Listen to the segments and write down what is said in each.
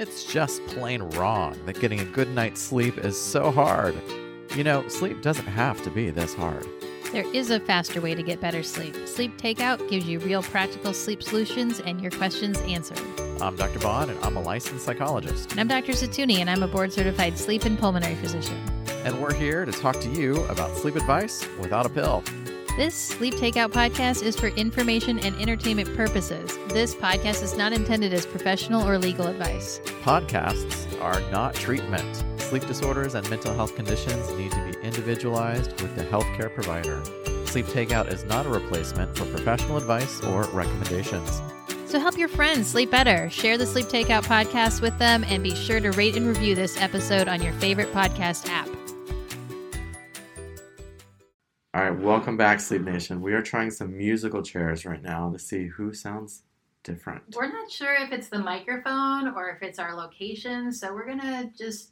It's just plain wrong that getting a good night's sleep is so hard. You know, sleep doesn't have to be this hard. There is a faster way to get better sleep. Sleep Takeout gives you real practical sleep solutions and your questions answered. I'm Dr. Bond, and I'm a licensed psychologist. And I'm Dr. Satouni, and I'm a board-certified sleep and pulmonary physician. And we're here to talk to you about sleep advice without a pill. This Sleep Takeout podcast is for information and entertainment purposes. This podcast is not intended as professional or legal advice. Podcasts are not treatment. Sleep disorders and mental health conditions need to be individualized with the healthcare provider. Sleep Takeout is not a replacement for professional advice or recommendations. So help your friends sleep better. Share the Sleep Takeout podcast with them and be sure to rate and review this episode on your favorite podcast app. All right, welcome back, Sleep Nation. We are trying some musical chairs right now to see who sounds different. We're not sure if it's the microphone or if it's our location, so we're going to just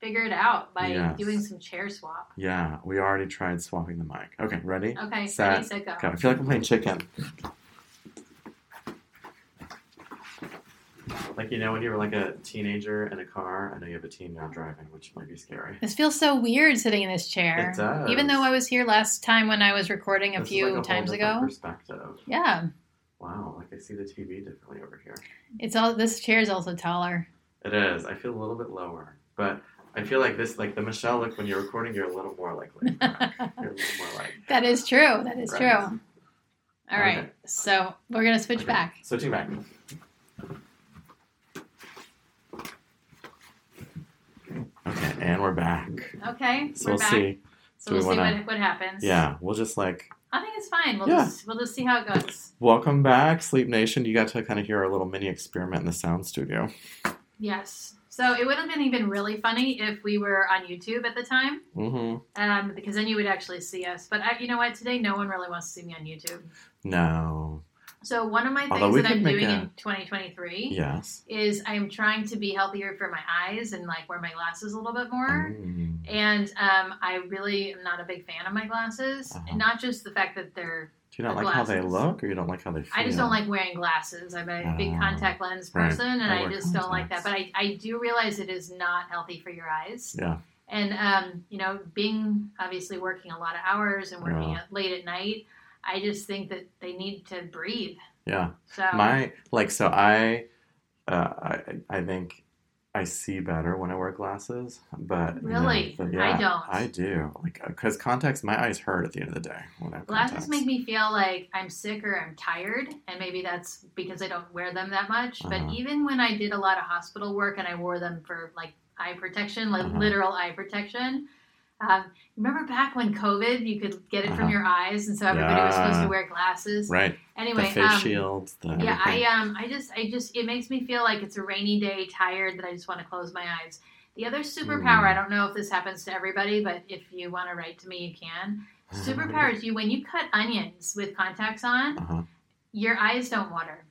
figure it out by doing some chair swap. Yeah, we already tried swapping the mic. Okay, ready? Okay, set, ready, set, go. Okay, I feel like I'm playing chicken. Like, you know, when you were like a teenager in a car, I know you have a teen now driving, which might be scary. This feels so weird sitting in this chair. It does. Even though I was here last time when I was recording a few times ago. Perspective. Yeah. Wow, like I see the TV differently over here. This chair is also taller. It is. I feel a little bit lower, but I feel like this, like the Michelle look when you're recording, you're a little more like laid back. You're a little more like. That is true. That is true. All right. Okay. So we're going to switch back. Switching back. Okay, and we're back. Okay, so we'll see. So we'll see what happens. Yeah, we'll just like. I think it's fine. We'll just see how it goes. Welcome back, Sleep Nation. You got to kind of hear our little mini experiment in the sound studio. Yes. So it would have been even really funny if we were on YouTube at the time, because then you would actually see us. But you know what? Today, no one really wants to see me on YouTube. No. So one of my things that I'm doing in 2023 is I'm trying to be healthier for my eyes and like wear my glasses a little bit more. And I really am not a big fan of my glasses. And not just the fact that they're Do you not like glasses. How they look or you don't like how they feel? I just don't like wearing glasses. I'm a big contact lens person and I just don't like that. But I do realize it is not healthy for your eyes. Yeah. And, you know, being obviously working a lot of hours and working late at night, I just think that they need to breathe. Yeah. So I think I see better when I wear glasses, but really, I do. Like, because contacts, my eyes hurt at the end of the day when I have glasses. Contacts make me feel like I'm sick or I'm tired, and maybe that's because I don't wear them that much. But even when I did a lot of hospital work and I wore them for like eye protection, like literal eye protection. Remember back when COVID, you could get it from your eyes, and so everybody was supposed to wear glasses. Right. Anyway, the face shields. It makes me feel like it's a rainy day, tired, that I just want to close my eyes. The other superpower, I don't know if this happens to everybody, but if you want to write to me, you can. Superpower is when you cut onions with contacts on, your eyes don't water.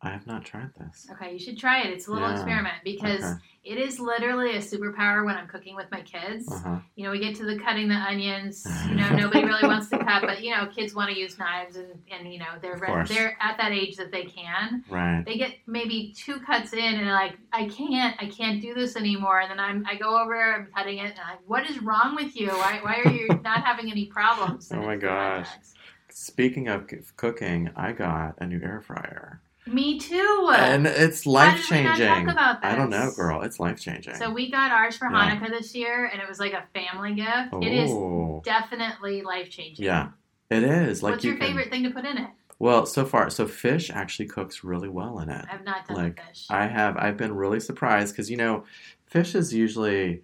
I have not tried this. Okay, you should try it. It's a little experiment because it is literally a superpower when I'm cooking with my kids. You know, we get to the cutting the onions. You know, nobody really wants to cut, but, you know, kids want to use knives and you know, they're at that age that they can. Right. They get maybe two cuts in and they're like, I can't do this anymore. And then I go over, I'm cutting it, and I'm like, what is wrong with you? Why are you not having any problems? Oh, my gosh. Speaking of cooking, I got a new air fryer. Me too. And it's life-changing. How did we not talk about this? I don't know, girl. It's life-changing. So we got ours for Hanukkah this year, and it was like a family gift. Ooh. It is definitely life-changing. Yeah, it is. Like, what's your favorite thing to put in it? Well, so fish actually cooks really well in it. I've not done fish. I've been really surprised because, you know, fish is usually,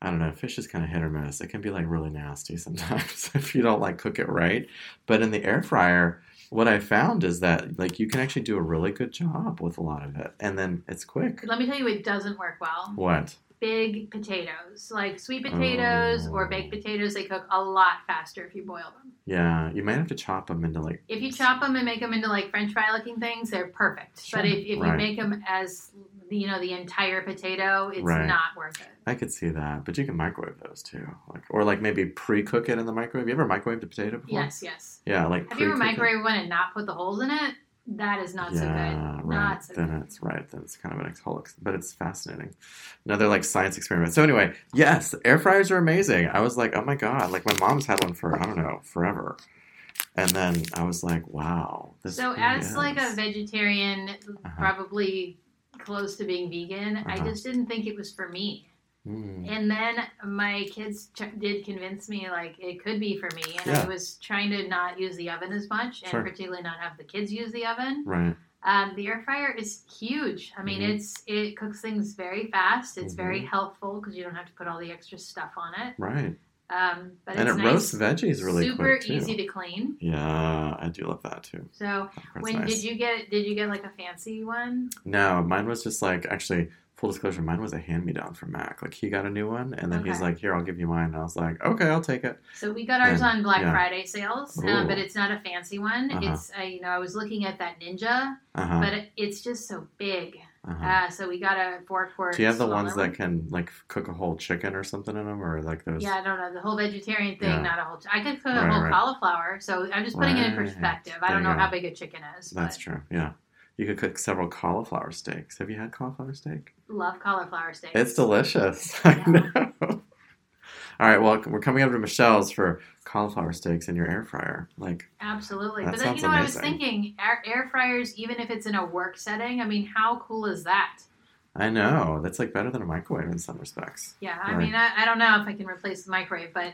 I don't know, fish is kind of hit or miss. It can be like really nasty sometimes if you don't like cook it right. But in the air fryer, what I found is that, like, you can actually do a really good job with a lot of it, and then it's quick. Let me tell you what doesn't work well. What? Big potatoes. Like, sweet potatoes or baked potatoes, they cook a lot faster if you boil them. Yeah. You might have to chop them into, like... If you chop them and make them into, like, french fry-looking things, they're perfect. Sure. But if you make them as, you know, the entire potato, it's not worth it. I could see that. But you can microwave those, too. Like, or, like, maybe pre-cook it in the microwave. You ever microwaved a potato before? Yes. Yeah, like, have you ever microwaved one and not put the holes in it? That is not so good. Right. Not so then good. It's right. Then it's kind of an ex-holic, but it's fascinating. Another like science experiment. So anyway, yes, air fryers are amazing. I was like, oh my God, like my mom's had one for, I don't know, forever. And then I was like, wow. This so as like a vegetarian, probably close to being vegan, I just didn't think it was for me. And then my kids did convince me, like, it could be for me. And I was trying to not use the oven as much, and particularly not have the kids use the oven. Right. The air fryer is huge. I mean, it cooks things very fast. It's very helpful because you don't have to put all the extra stuff on it. Right. But and it's it nice. Roasts veggies really quick, too. Super easy to clean. Yeah, I do love that, too. So, did you get, like, a fancy one? No, mine was just, like, actually... Full disclosure, mine was a hand-me-down from Mac. Like, he got a new one, and then he's like, here, I'll give you mine. And I was like, okay, I'll take it. So we got ours on Black Friday sales, but it's not a fancy one. It's, I was looking at that Ninja, but it's just so big. So we got a 4-quart. Do you have the ones that can, like, cook a whole chicken or something in them? Or, like, those? Yeah, I don't know. The whole vegetarian thing, not a whole I could cook a whole cauliflower, so I'm just putting it in perspective. I don't know how big a chicken is. That's true, yeah. You could cook several cauliflower steaks. Have you had cauliflower steak? Love cauliflower steak. It's delicious. Yeah. I know. All right, well, we're coming up to Michelle's for cauliflower steaks in your air fryer. Like, absolutely. But then, you know, amazing. I was thinking, air fryers, even if it's in a work setting, I mean, how cool is that? I know. That's, like, better than a microwave in some respects. Yeah, I mean, I don't know if I can replace the microwave, but...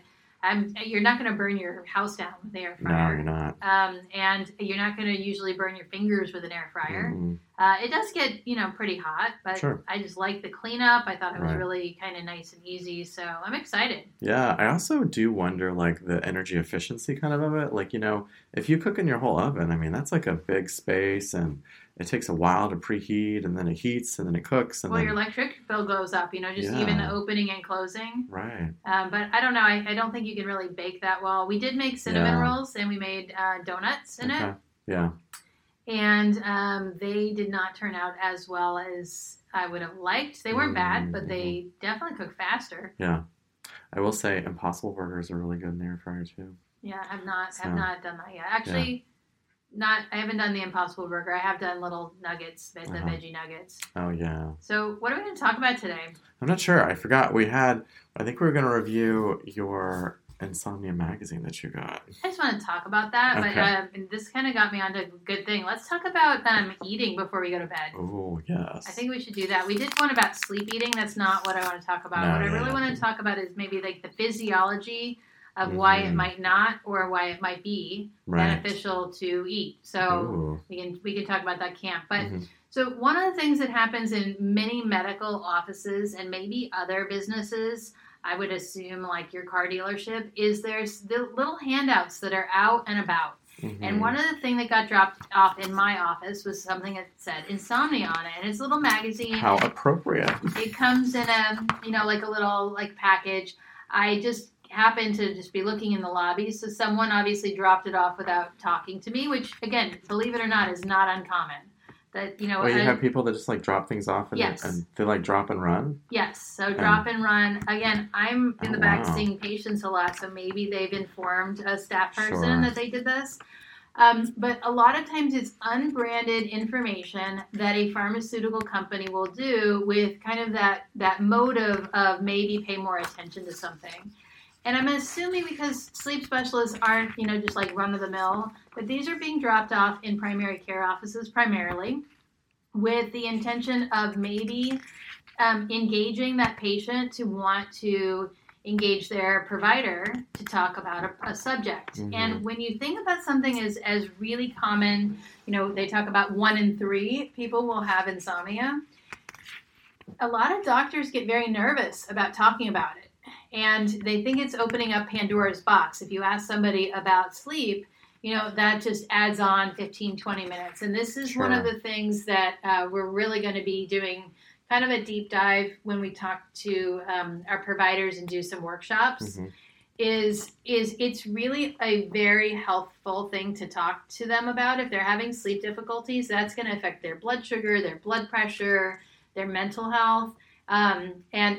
you're not going to burn your house down with an air fryer. No, you're not. And you're not going to usually burn your fingers with an air fryer. Mm. It does get, you know, pretty hot, but I just like the cleanup. I thought it was really kind of nice and easy, so I'm excited. Yeah, I also do wonder, like, the energy efficiency kind of it. Like, you know, if you cook in your whole oven, I mean, that's like a big space, and it takes a while to preheat, and then it heats, and then it cooks. And well, your electric bill goes up, you know, just even opening and closing. Right. But I don't know. I don't think you can really bake that well. We did make cinnamon rolls, and we made donuts in it. Yeah. And they did not turn out as well as I would have liked. They weren't bad, but they definitely cook faster. Yeah. I will say Impossible Burgers are really good in the air fryer, too. Yeah, I've not done that yet. Actually, I haven't done the Impossible Burger. I have done little nuggets, the veggie nuggets. Oh, yeah. So what are we going to talk about today? I'm not sure. I forgot. I think we were going to review your... Insomnia magazine that you got. I just want to talk about that, but this kind of got me onto a good thing. Let's talk about eating before we go to bed. Oh, yes. I think we should do that. We did one about sleep eating. That's not what I want to talk about. I really want to talk about is maybe like the physiology of why it might not or why it might be beneficial to eat. So we can talk about that camp. But so one of the things that happens in many medical offices and maybe other businesses, I would assume like your car dealership, is there's the little handouts that are out and about. And one of the things that got dropped off in my office was something that said Insomnia on it. And it's a little magazine. How appropriate. It comes in a, you know, like a little like package. I just happened to just be looking in the lobby. So someone obviously dropped it off without talking to me, which again, believe it or not, is not uncommon. That, you know, well, you have people that just like drop things off and, and they like drop and run? Yes. So drop and run. Again, I'm in the back seeing patients a lot, so maybe they've informed a staff person that they did this. But a lot of times it's unbranded information that a pharmaceutical company will do with kind of that motive of maybe pay more attention to something. And I'm assuming because sleep specialists aren't, you know, just like run-of-the-mill, but these are being dropped off in primary care offices primarily with the intention of maybe engaging that patient to want to engage their provider to talk about a subject. And when you think about something as really common, you know, they talk about 1 in 3 people will have insomnia. A lot of doctors get very nervous about talking about it. And they think it's opening up Pandora's box. If you ask somebody about sleep, you know, that just adds on 15, 20 minutes. And this is one of the things that we're really going to be doing kind of a deep dive when we talk to our providers and do some workshops, is it's really a very helpful thing to talk to them about. If they're having sleep difficulties, that's going to affect their blood sugar, their blood pressure, their mental health. And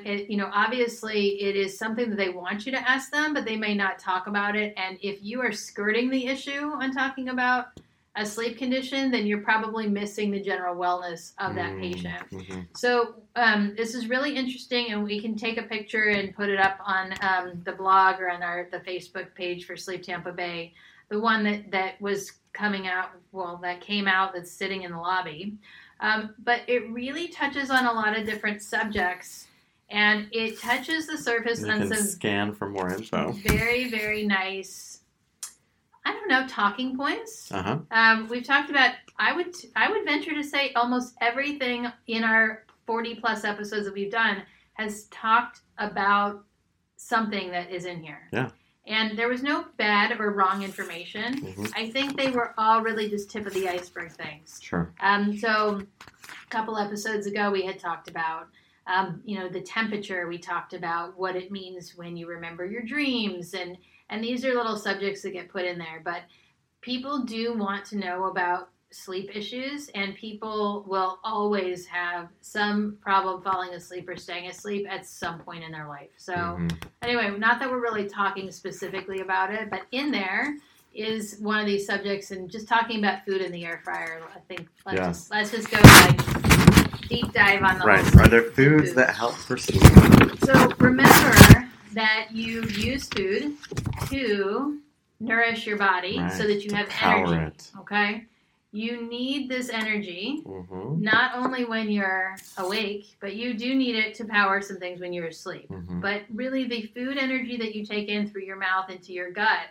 it, you know, obviously it is something that they want you to ask them, but they may not talk about it. And if you are skirting the issue on talking about a sleep condition, then you're probably missing the general wellness of that patient. Mm-hmm. So this is really interesting, and we can take a picture and put it up on the blog or on the Facebook page for Sleep Tampa Bay. The one that was coming out, well, that came out, that's sitting in the lobby. But it really touches on a lot of different subjects, and it touches the surface you on can some scan for more info. Very, very nice. I don't know, talking points. Uh-huh. We've talked about, I would venture to say almost everything in our 40 plus episodes that we've done has talked about something that is in here. Yeah. And there was no bad or wrong information. Mm-hmm. I think they were all really just tip of the iceberg things. Sure. So a couple episodes ago we had talked about, the temperature. We talked about what it means when you remember your dreams, and these are little subjects that get put in there. But people do want to know about sleep issues, and people will always have some problem falling asleep or staying asleep at some point in their life. So anyway, not that we're really talking specifically about it, but in there is one of these subjects, and just talking about food in the air fryer, I think let's just go like deep dive on the list. Are there foods that help for sleep? So remember that you use food to nourish your body so that you have energy. Okay? You need this energy, not only when you're awake, but you do need it to power some things when you're asleep. Mm-hmm. But really, the food energy that you take in through your mouth into your gut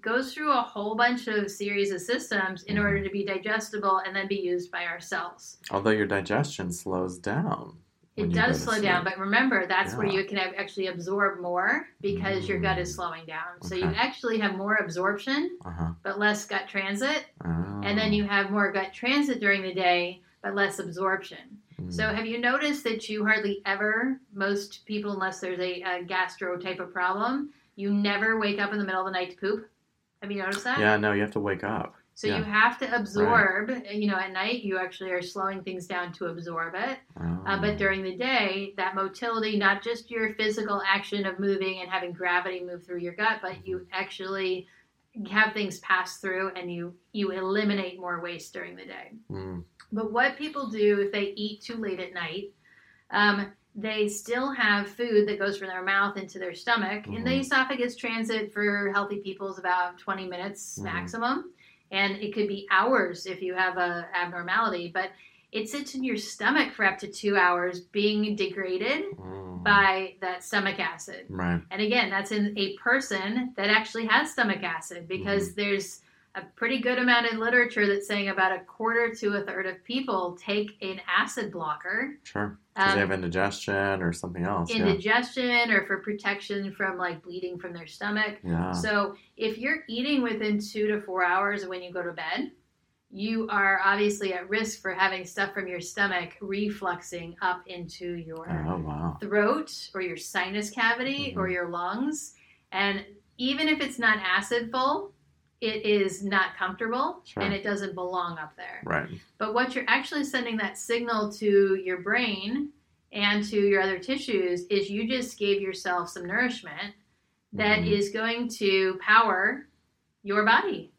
goes through a whole bunch of series of systems in order to be digestible and then be used by our cells. Although your digestion slows down. It does slow down, but remember, that's where you can actually absorb more because your gut is slowing down. Okay. So you actually have more absorption, but less gut transit. Oh. And then you have more gut transit during the day, but less absorption. Mm. So have you noticed that you hardly ever, most people, unless there's a gastro type of problem, you never wake up in the middle of the night to poop? Have you noticed that? Yeah, no, you have to wake up. So you have to absorb, at night you actually are slowing things down to absorb it. Oh. But during the day, that motility, not just your physical action of moving and having gravity move through your gut, but you actually have things pass through, and you eliminate more waste during the day. Mm. But what people do if they eat too late at night, they still have food that goes from their mouth into their stomach. Mm-hmm. And the esophagus transit for healthy people is about 20 minutes maximum. And it could be hours if you have a abnormality, but it sits in your stomach for up to 2 hours being degraded by that stomach acid. Right. And again, that's in a person that actually has stomach acid, because there's a pretty good amount of literature that's saying about 25% to 1/3 of people take an acid blocker. Sure. Because they have indigestion or something else. Indigestion or for protection from like bleeding from their stomach. Yeah. So if you're eating within 2 to 4 hours when you go to bed, you are obviously at risk for having stuff from your stomach refluxing up into your throat or your sinus cavity or your lungs. And even if it's not acid full, it is not comfortable and it doesn't belong up there. Right. But what you're actually sending that signal to your brain and to your other tissues is you just gave yourself some nourishment that is going to power your body.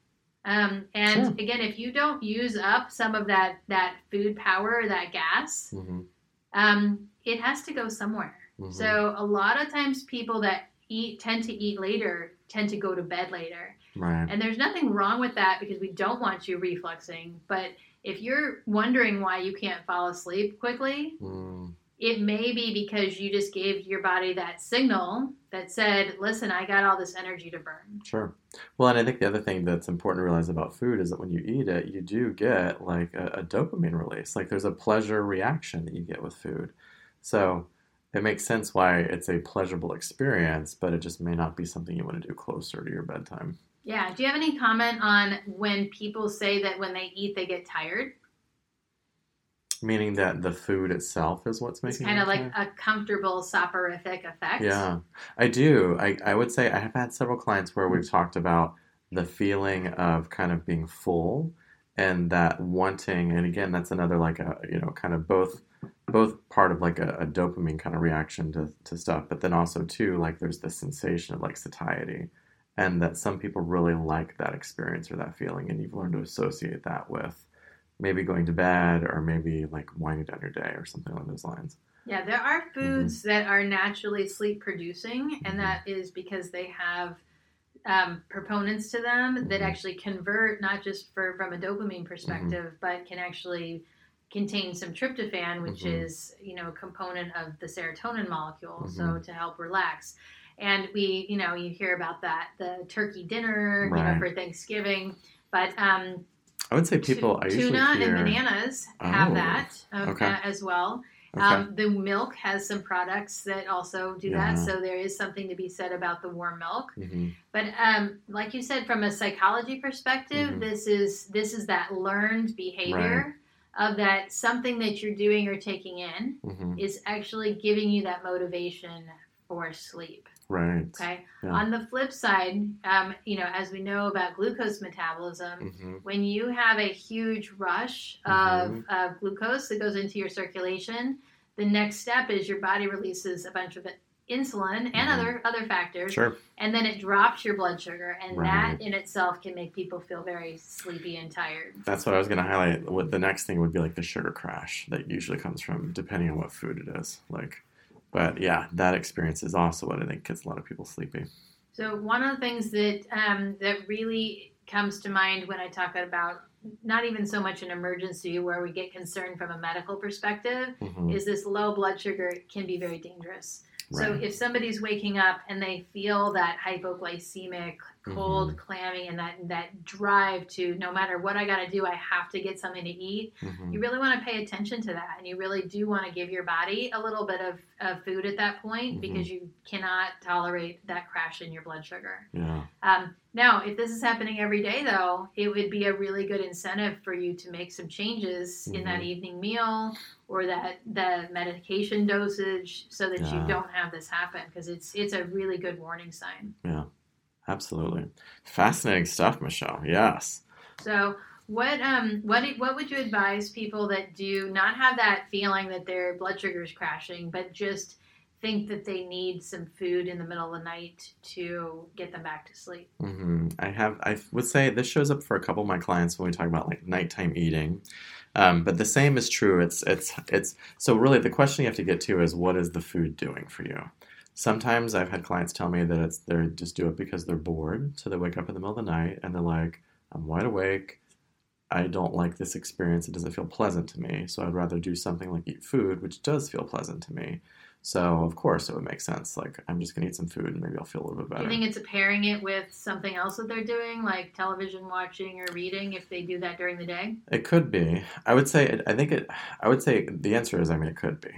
And again, if you don't use up some of that food power, that gas, it has to go somewhere. Mm-hmm. So a lot of times people that tend to eat later tend to go to bed later. Right. And there's nothing wrong with that, because we don't want you refluxing. But if you're wondering why you can't fall asleep quickly, it may be because you just gave your body that signal that said, listen, I got all this energy to burn. Sure. Well, and I think the other thing that's important to realize about food is that when you eat it, you do get like a dopamine release. Like there's a pleasure reaction that you get with food. So it makes sense why it's a pleasurable experience, but it just may not be something you want to do closer to your bedtime. Yeah. Do you have any comment on when people say that when they eat, they get tired? Meaning that the food itself is what's making it kind of like tired? A comfortable soporific effect. Yeah, I do. I would say I have had several clients where we've talked about the feeling of kind of being full and that wanting. And again, that's another like kind of both part of like a dopamine kind of reaction to stuff. But then also too, like there's the sensation of like satiety and that some people really like that experience or that feeling, and you've learned to associate that with maybe going to bed or maybe like winding down your day or something along those lines. Yeah, there are foods mm-hmm. that are naturally sleep producing, and that is because they have proponents to them that actually convert, not just from a dopamine perspective, mm-hmm. but can actually contain some tryptophan, which mm-hmm. is, you know, a component of the serotonin molecule, mm-hmm. so to help relax. And we, you know, you hear about that, the turkey dinner, right. you know, for Thanksgiving, but I would say people, tuna and bananas have that as well. Okay. The milk has some products that also do that, so there is something to be said about the warm milk. Mm-hmm. But like you said, from a psychology perspective, mm-hmm. this is that learned behavior right. of that something that you're doing or taking in mm-hmm. is actually giving you that motivation for sleep. Right. Okay. Yeah. On the flip side, you know, as we know about glucose metabolism, mm-hmm. when you have a huge rush mm-hmm. of glucose that goes into your circulation, the next step is your body releases a bunch of insulin and mm-hmm. other factors, sure. and then it drops your blood sugar, and right. that in itself can make people feel very sleepy and tired. That's what I was going to highlight. What the next thing would be like the sugar crash that usually comes from, depending on what food it is, like. But yeah, that experience is also what I think gets a lot of people sleepy. So one of the things that that really comes to mind when I talk about not even so much an emergency where we get concerned from a medical perspective mm-hmm. is this low blood sugar can be very dangerous. Right. So if somebody's waking up and they feel that hypoglycemic, cold, mm-hmm. clammy, and that drive to no matter what I got to do, I have to get something to eat, mm-hmm. you really want to pay attention to that. And you really do want to give your body a little bit of food at that point mm-hmm. because you cannot tolerate that crash in your blood sugar. Yeah. Now, if this is happening every day, though, it would be a really good incentive for you to make some changes mm-hmm. in that evening meal or the medication dosage so that you don't have this happen, because it's a really good warning sign. Yeah, absolutely. Fascinating stuff, Michelle. Yes. So what would you advise people that do not have that feeling that their blood sugar is crashing, but just think that they need some food in the middle of the night to get them back to sleep? Mm-hmm. I would say this shows up for a couple of my clients when we talk about like nighttime eating. But the same is true. It's so really the question you have to get to is what is the food doing for you? Sometimes I've had clients tell me that it's they just do it because they're bored. So they wake up in the middle of the night and they're like, I'm wide awake. I don't like this experience. It doesn't feel pleasant to me. So I'd rather do something like eat food, which does feel pleasant to me. So, of course, it would make sense. Like, I'm just going to eat some food and maybe I'll feel a little bit better. Do you think it's pairing it with something else that they're doing, like television watching or reading, if they do that during the day? It could be. I would say the answer is, I mean, it could be.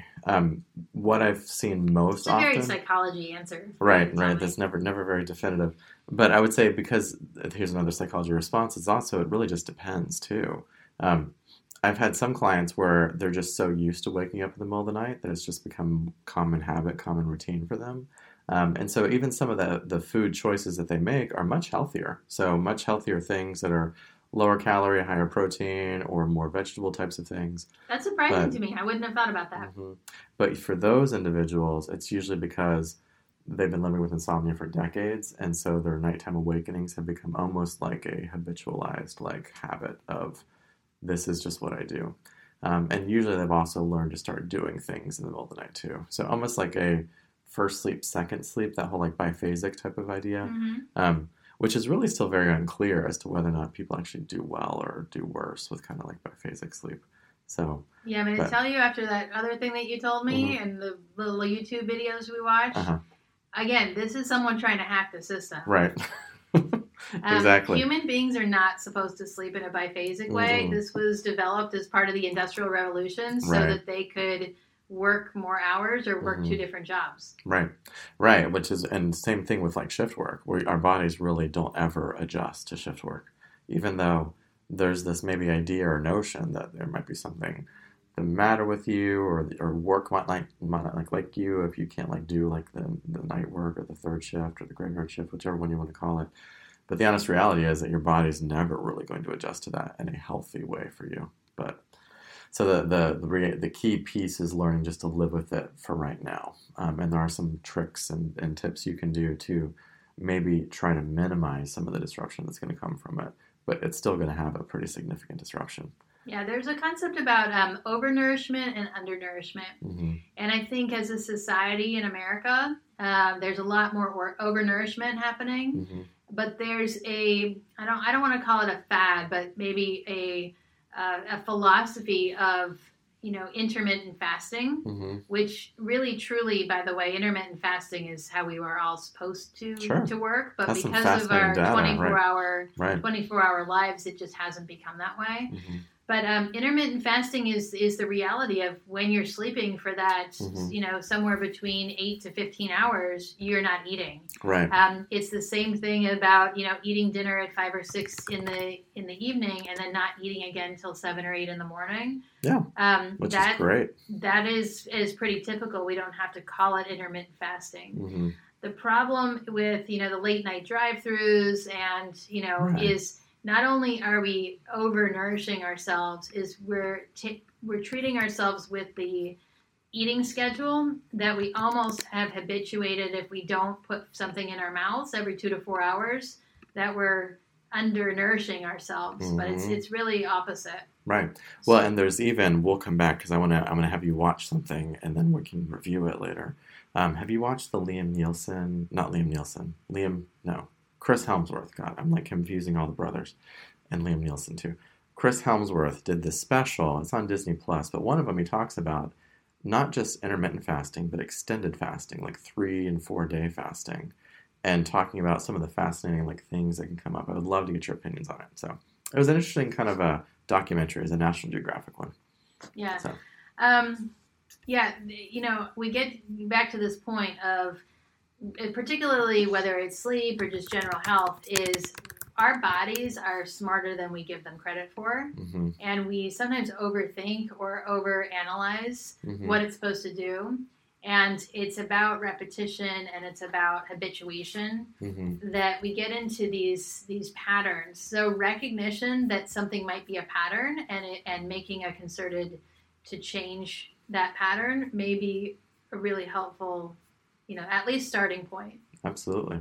What I've seen most often. It's a very psychology answer. Right. That's never very definitive. But I would say because, here's another psychology response, is also it really just depends, too. I've had some clients where they're just so used to waking up in the middle of the night that it's just become common habit, common routine for them. And so even some of the food choices that they make are much healthier. So much healthier things that are lower calorie, higher protein, or more vegetable types of things. That's surprising to me. I wouldn't have thought about that. Mm-hmm. But for those individuals, it's usually because they've been living with insomnia for decades, and so their nighttime awakenings have become almost like a habitualized like habit of this is just what I do. And usually they've also learned to start doing things in the middle of the night too. So almost like a first sleep, second sleep, that whole like biphasic type of idea, mm-hmm. Which is really still very unclear as to whether or not people actually do well or do worse with kind of like biphasic sleep. So yeah, I'm going to tell you after that other thing that you told me mm-hmm. and the little YouTube videos we watched, again, this is someone trying to hack the system. Right. Exactly. Human beings are not supposed to sleep in a biphasic way. Mm-hmm. This was developed as part of the Industrial Revolution so that they could work more hours or work mm-hmm. two different jobs. Right. Which is, and same thing with like shift work, where our bodies really don't ever adjust to shift work, even though there's this maybe idea or notion that there might be something the matter with you or work might not like you if you can't like do like the night work or the third shift or the graveyard shift, whichever one you want to call it. But the honest reality is that your body's never really going to adjust to that in a healthy way for you. But so the key piece is learning just to live with it for right now. And there are some tricks and tips you can do to maybe try to minimize some of the disruption that's going to come from it, but it's still going to have a pretty significant disruption. Yeah, there's a concept about overnourishment and undernourishment. Mm-hmm. And I think as a society in America, there's a lot more overnourishment happening. Mm-hmm. But there's I don't want to call it a fad, but maybe a philosophy of, you know, intermittent fasting, mm-hmm. which really, truly, by the way, intermittent fasting is how we were all supposed to work. But that's because of our 24-hour lives, it just hasn't become that way. Mm-hmm. But intermittent fasting is the reality of when you're sleeping for that, mm-hmm. you know, somewhere between 8 to 15 hours, you're not eating. Right. It's the same thing about, you know, eating dinner at 5 or 6 in the evening and then not eating again until 7 or 8 in the morning. Yeah, which is great. That is pretty typical. We don't have to call it intermittent fasting. Mm-hmm. The problem with, you know, the late night drive-thrus and, you know, right. is... Not only are we overnourishing ourselves, is we're treating ourselves with the eating schedule that we almost have habituated. If we don't put something in our mouths every 2 to 4 hours, that we're undernourishing ourselves. Mm-hmm. But it's really opposite. Right. Well, and there's even we'll come back because I'm gonna have you watch something and then we can review it later. Have you watched the Chris Hemsworth, God, I'm like confusing all the brothers, and Liam Neeson too. Chris Hemsworth did this special, it's on Disney+, but one of them he talks about not just intermittent fasting, but extended fasting, like 3 and 4 day fasting, and talking about some of the fascinating like things that can come up. I would love to get your opinions on it. So it was an interesting kind of a documentary. It's a National Geographic one. Yeah. So. Yeah, you know, we get back to this point of, particularly whether it's sleep or just general health, is our bodies are smarter than we give them credit for. Mm-hmm. And we sometimes overthink or overanalyze mm-hmm. what it's supposed to do. And it's about repetition and it's about habituation mm-hmm. that we get into these patterns. So recognition that something might be a pattern and making a concerted to change that pattern may be a really helpful, you know, at least starting point. Absolutely.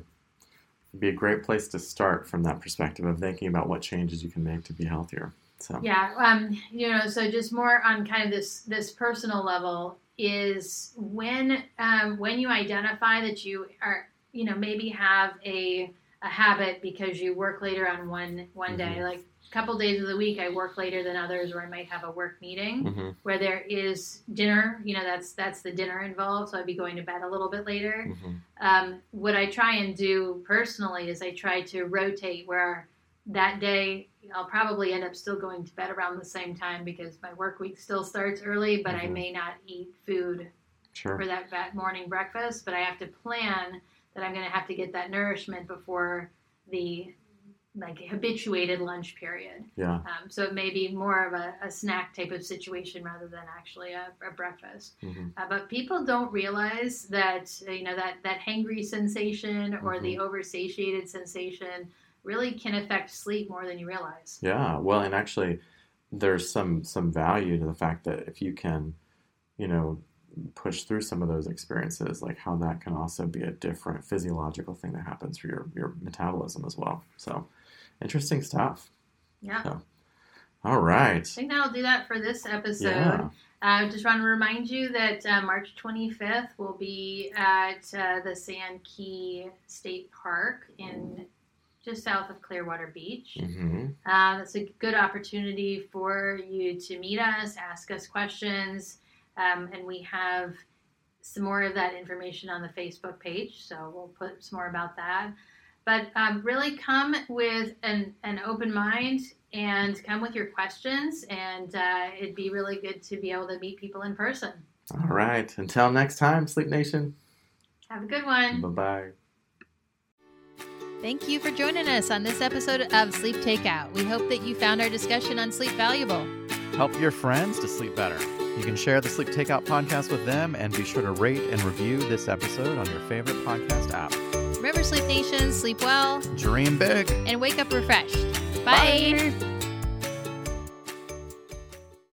It'd be a great place to start from that perspective of thinking about what changes you can make to be healthier. So yeah, you know, so just more on kind of this personal level is when you identify that you are, you know, maybe have a habit because you work later on one mm-hmm. day, like a couple days of the week I work later than others, or I might have a work meeting mm-hmm. where there is dinner, you know, that's the dinner involved, so I'd be going to bed a little bit later. Mm-hmm. What I try and do personally is I try to rotate where that day I'll probably end up still going to bed around the same time because my work week still starts early, but mm-hmm. I may not eat food sure. for that morning breakfast, but I have to plan that I'm going to have to get that nourishment before the like habituated lunch period. Yeah. So it may be more of a snack type of situation rather than actually a breakfast. Mm-hmm. But people don't realize that, you know, that hangry sensation or mm-hmm. the oversatiated sensation really can affect sleep more than you realize. Yeah. Well, and actually there's some value to the fact that if you can, you know, push through some of those experiences, like how that can also be a different physiological thing that happens for your metabolism as well. So interesting stuff. Yeah. So, all right. I think that'll do that for this episode. Yeah. I just want to remind you that March 25th we'll be at the Sand Key State Park in just south of Clearwater Beach. Mm-hmm. It's a good opportunity for you to meet us, ask us questions. And we have some more of that information on the Facebook page, so we'll put some more about that. But really come with an open mind and come with your questions, and it'd be really good to be able to meet people in person. All right. Until next time, Sleep Nation. Have a good one. Bye-bye. Thank you for joining us on this episode of Sleep Takeout. We hope that you found our discussion on sleep valuable. Help your friends to sleep better. You can share the Sleep Takeout podcast with them, and be sure to rate and review this episode on your favorite podcast app. Remember, Sleep Nation, sleep well, dream big, and wake up refreshed. Bye. Bye.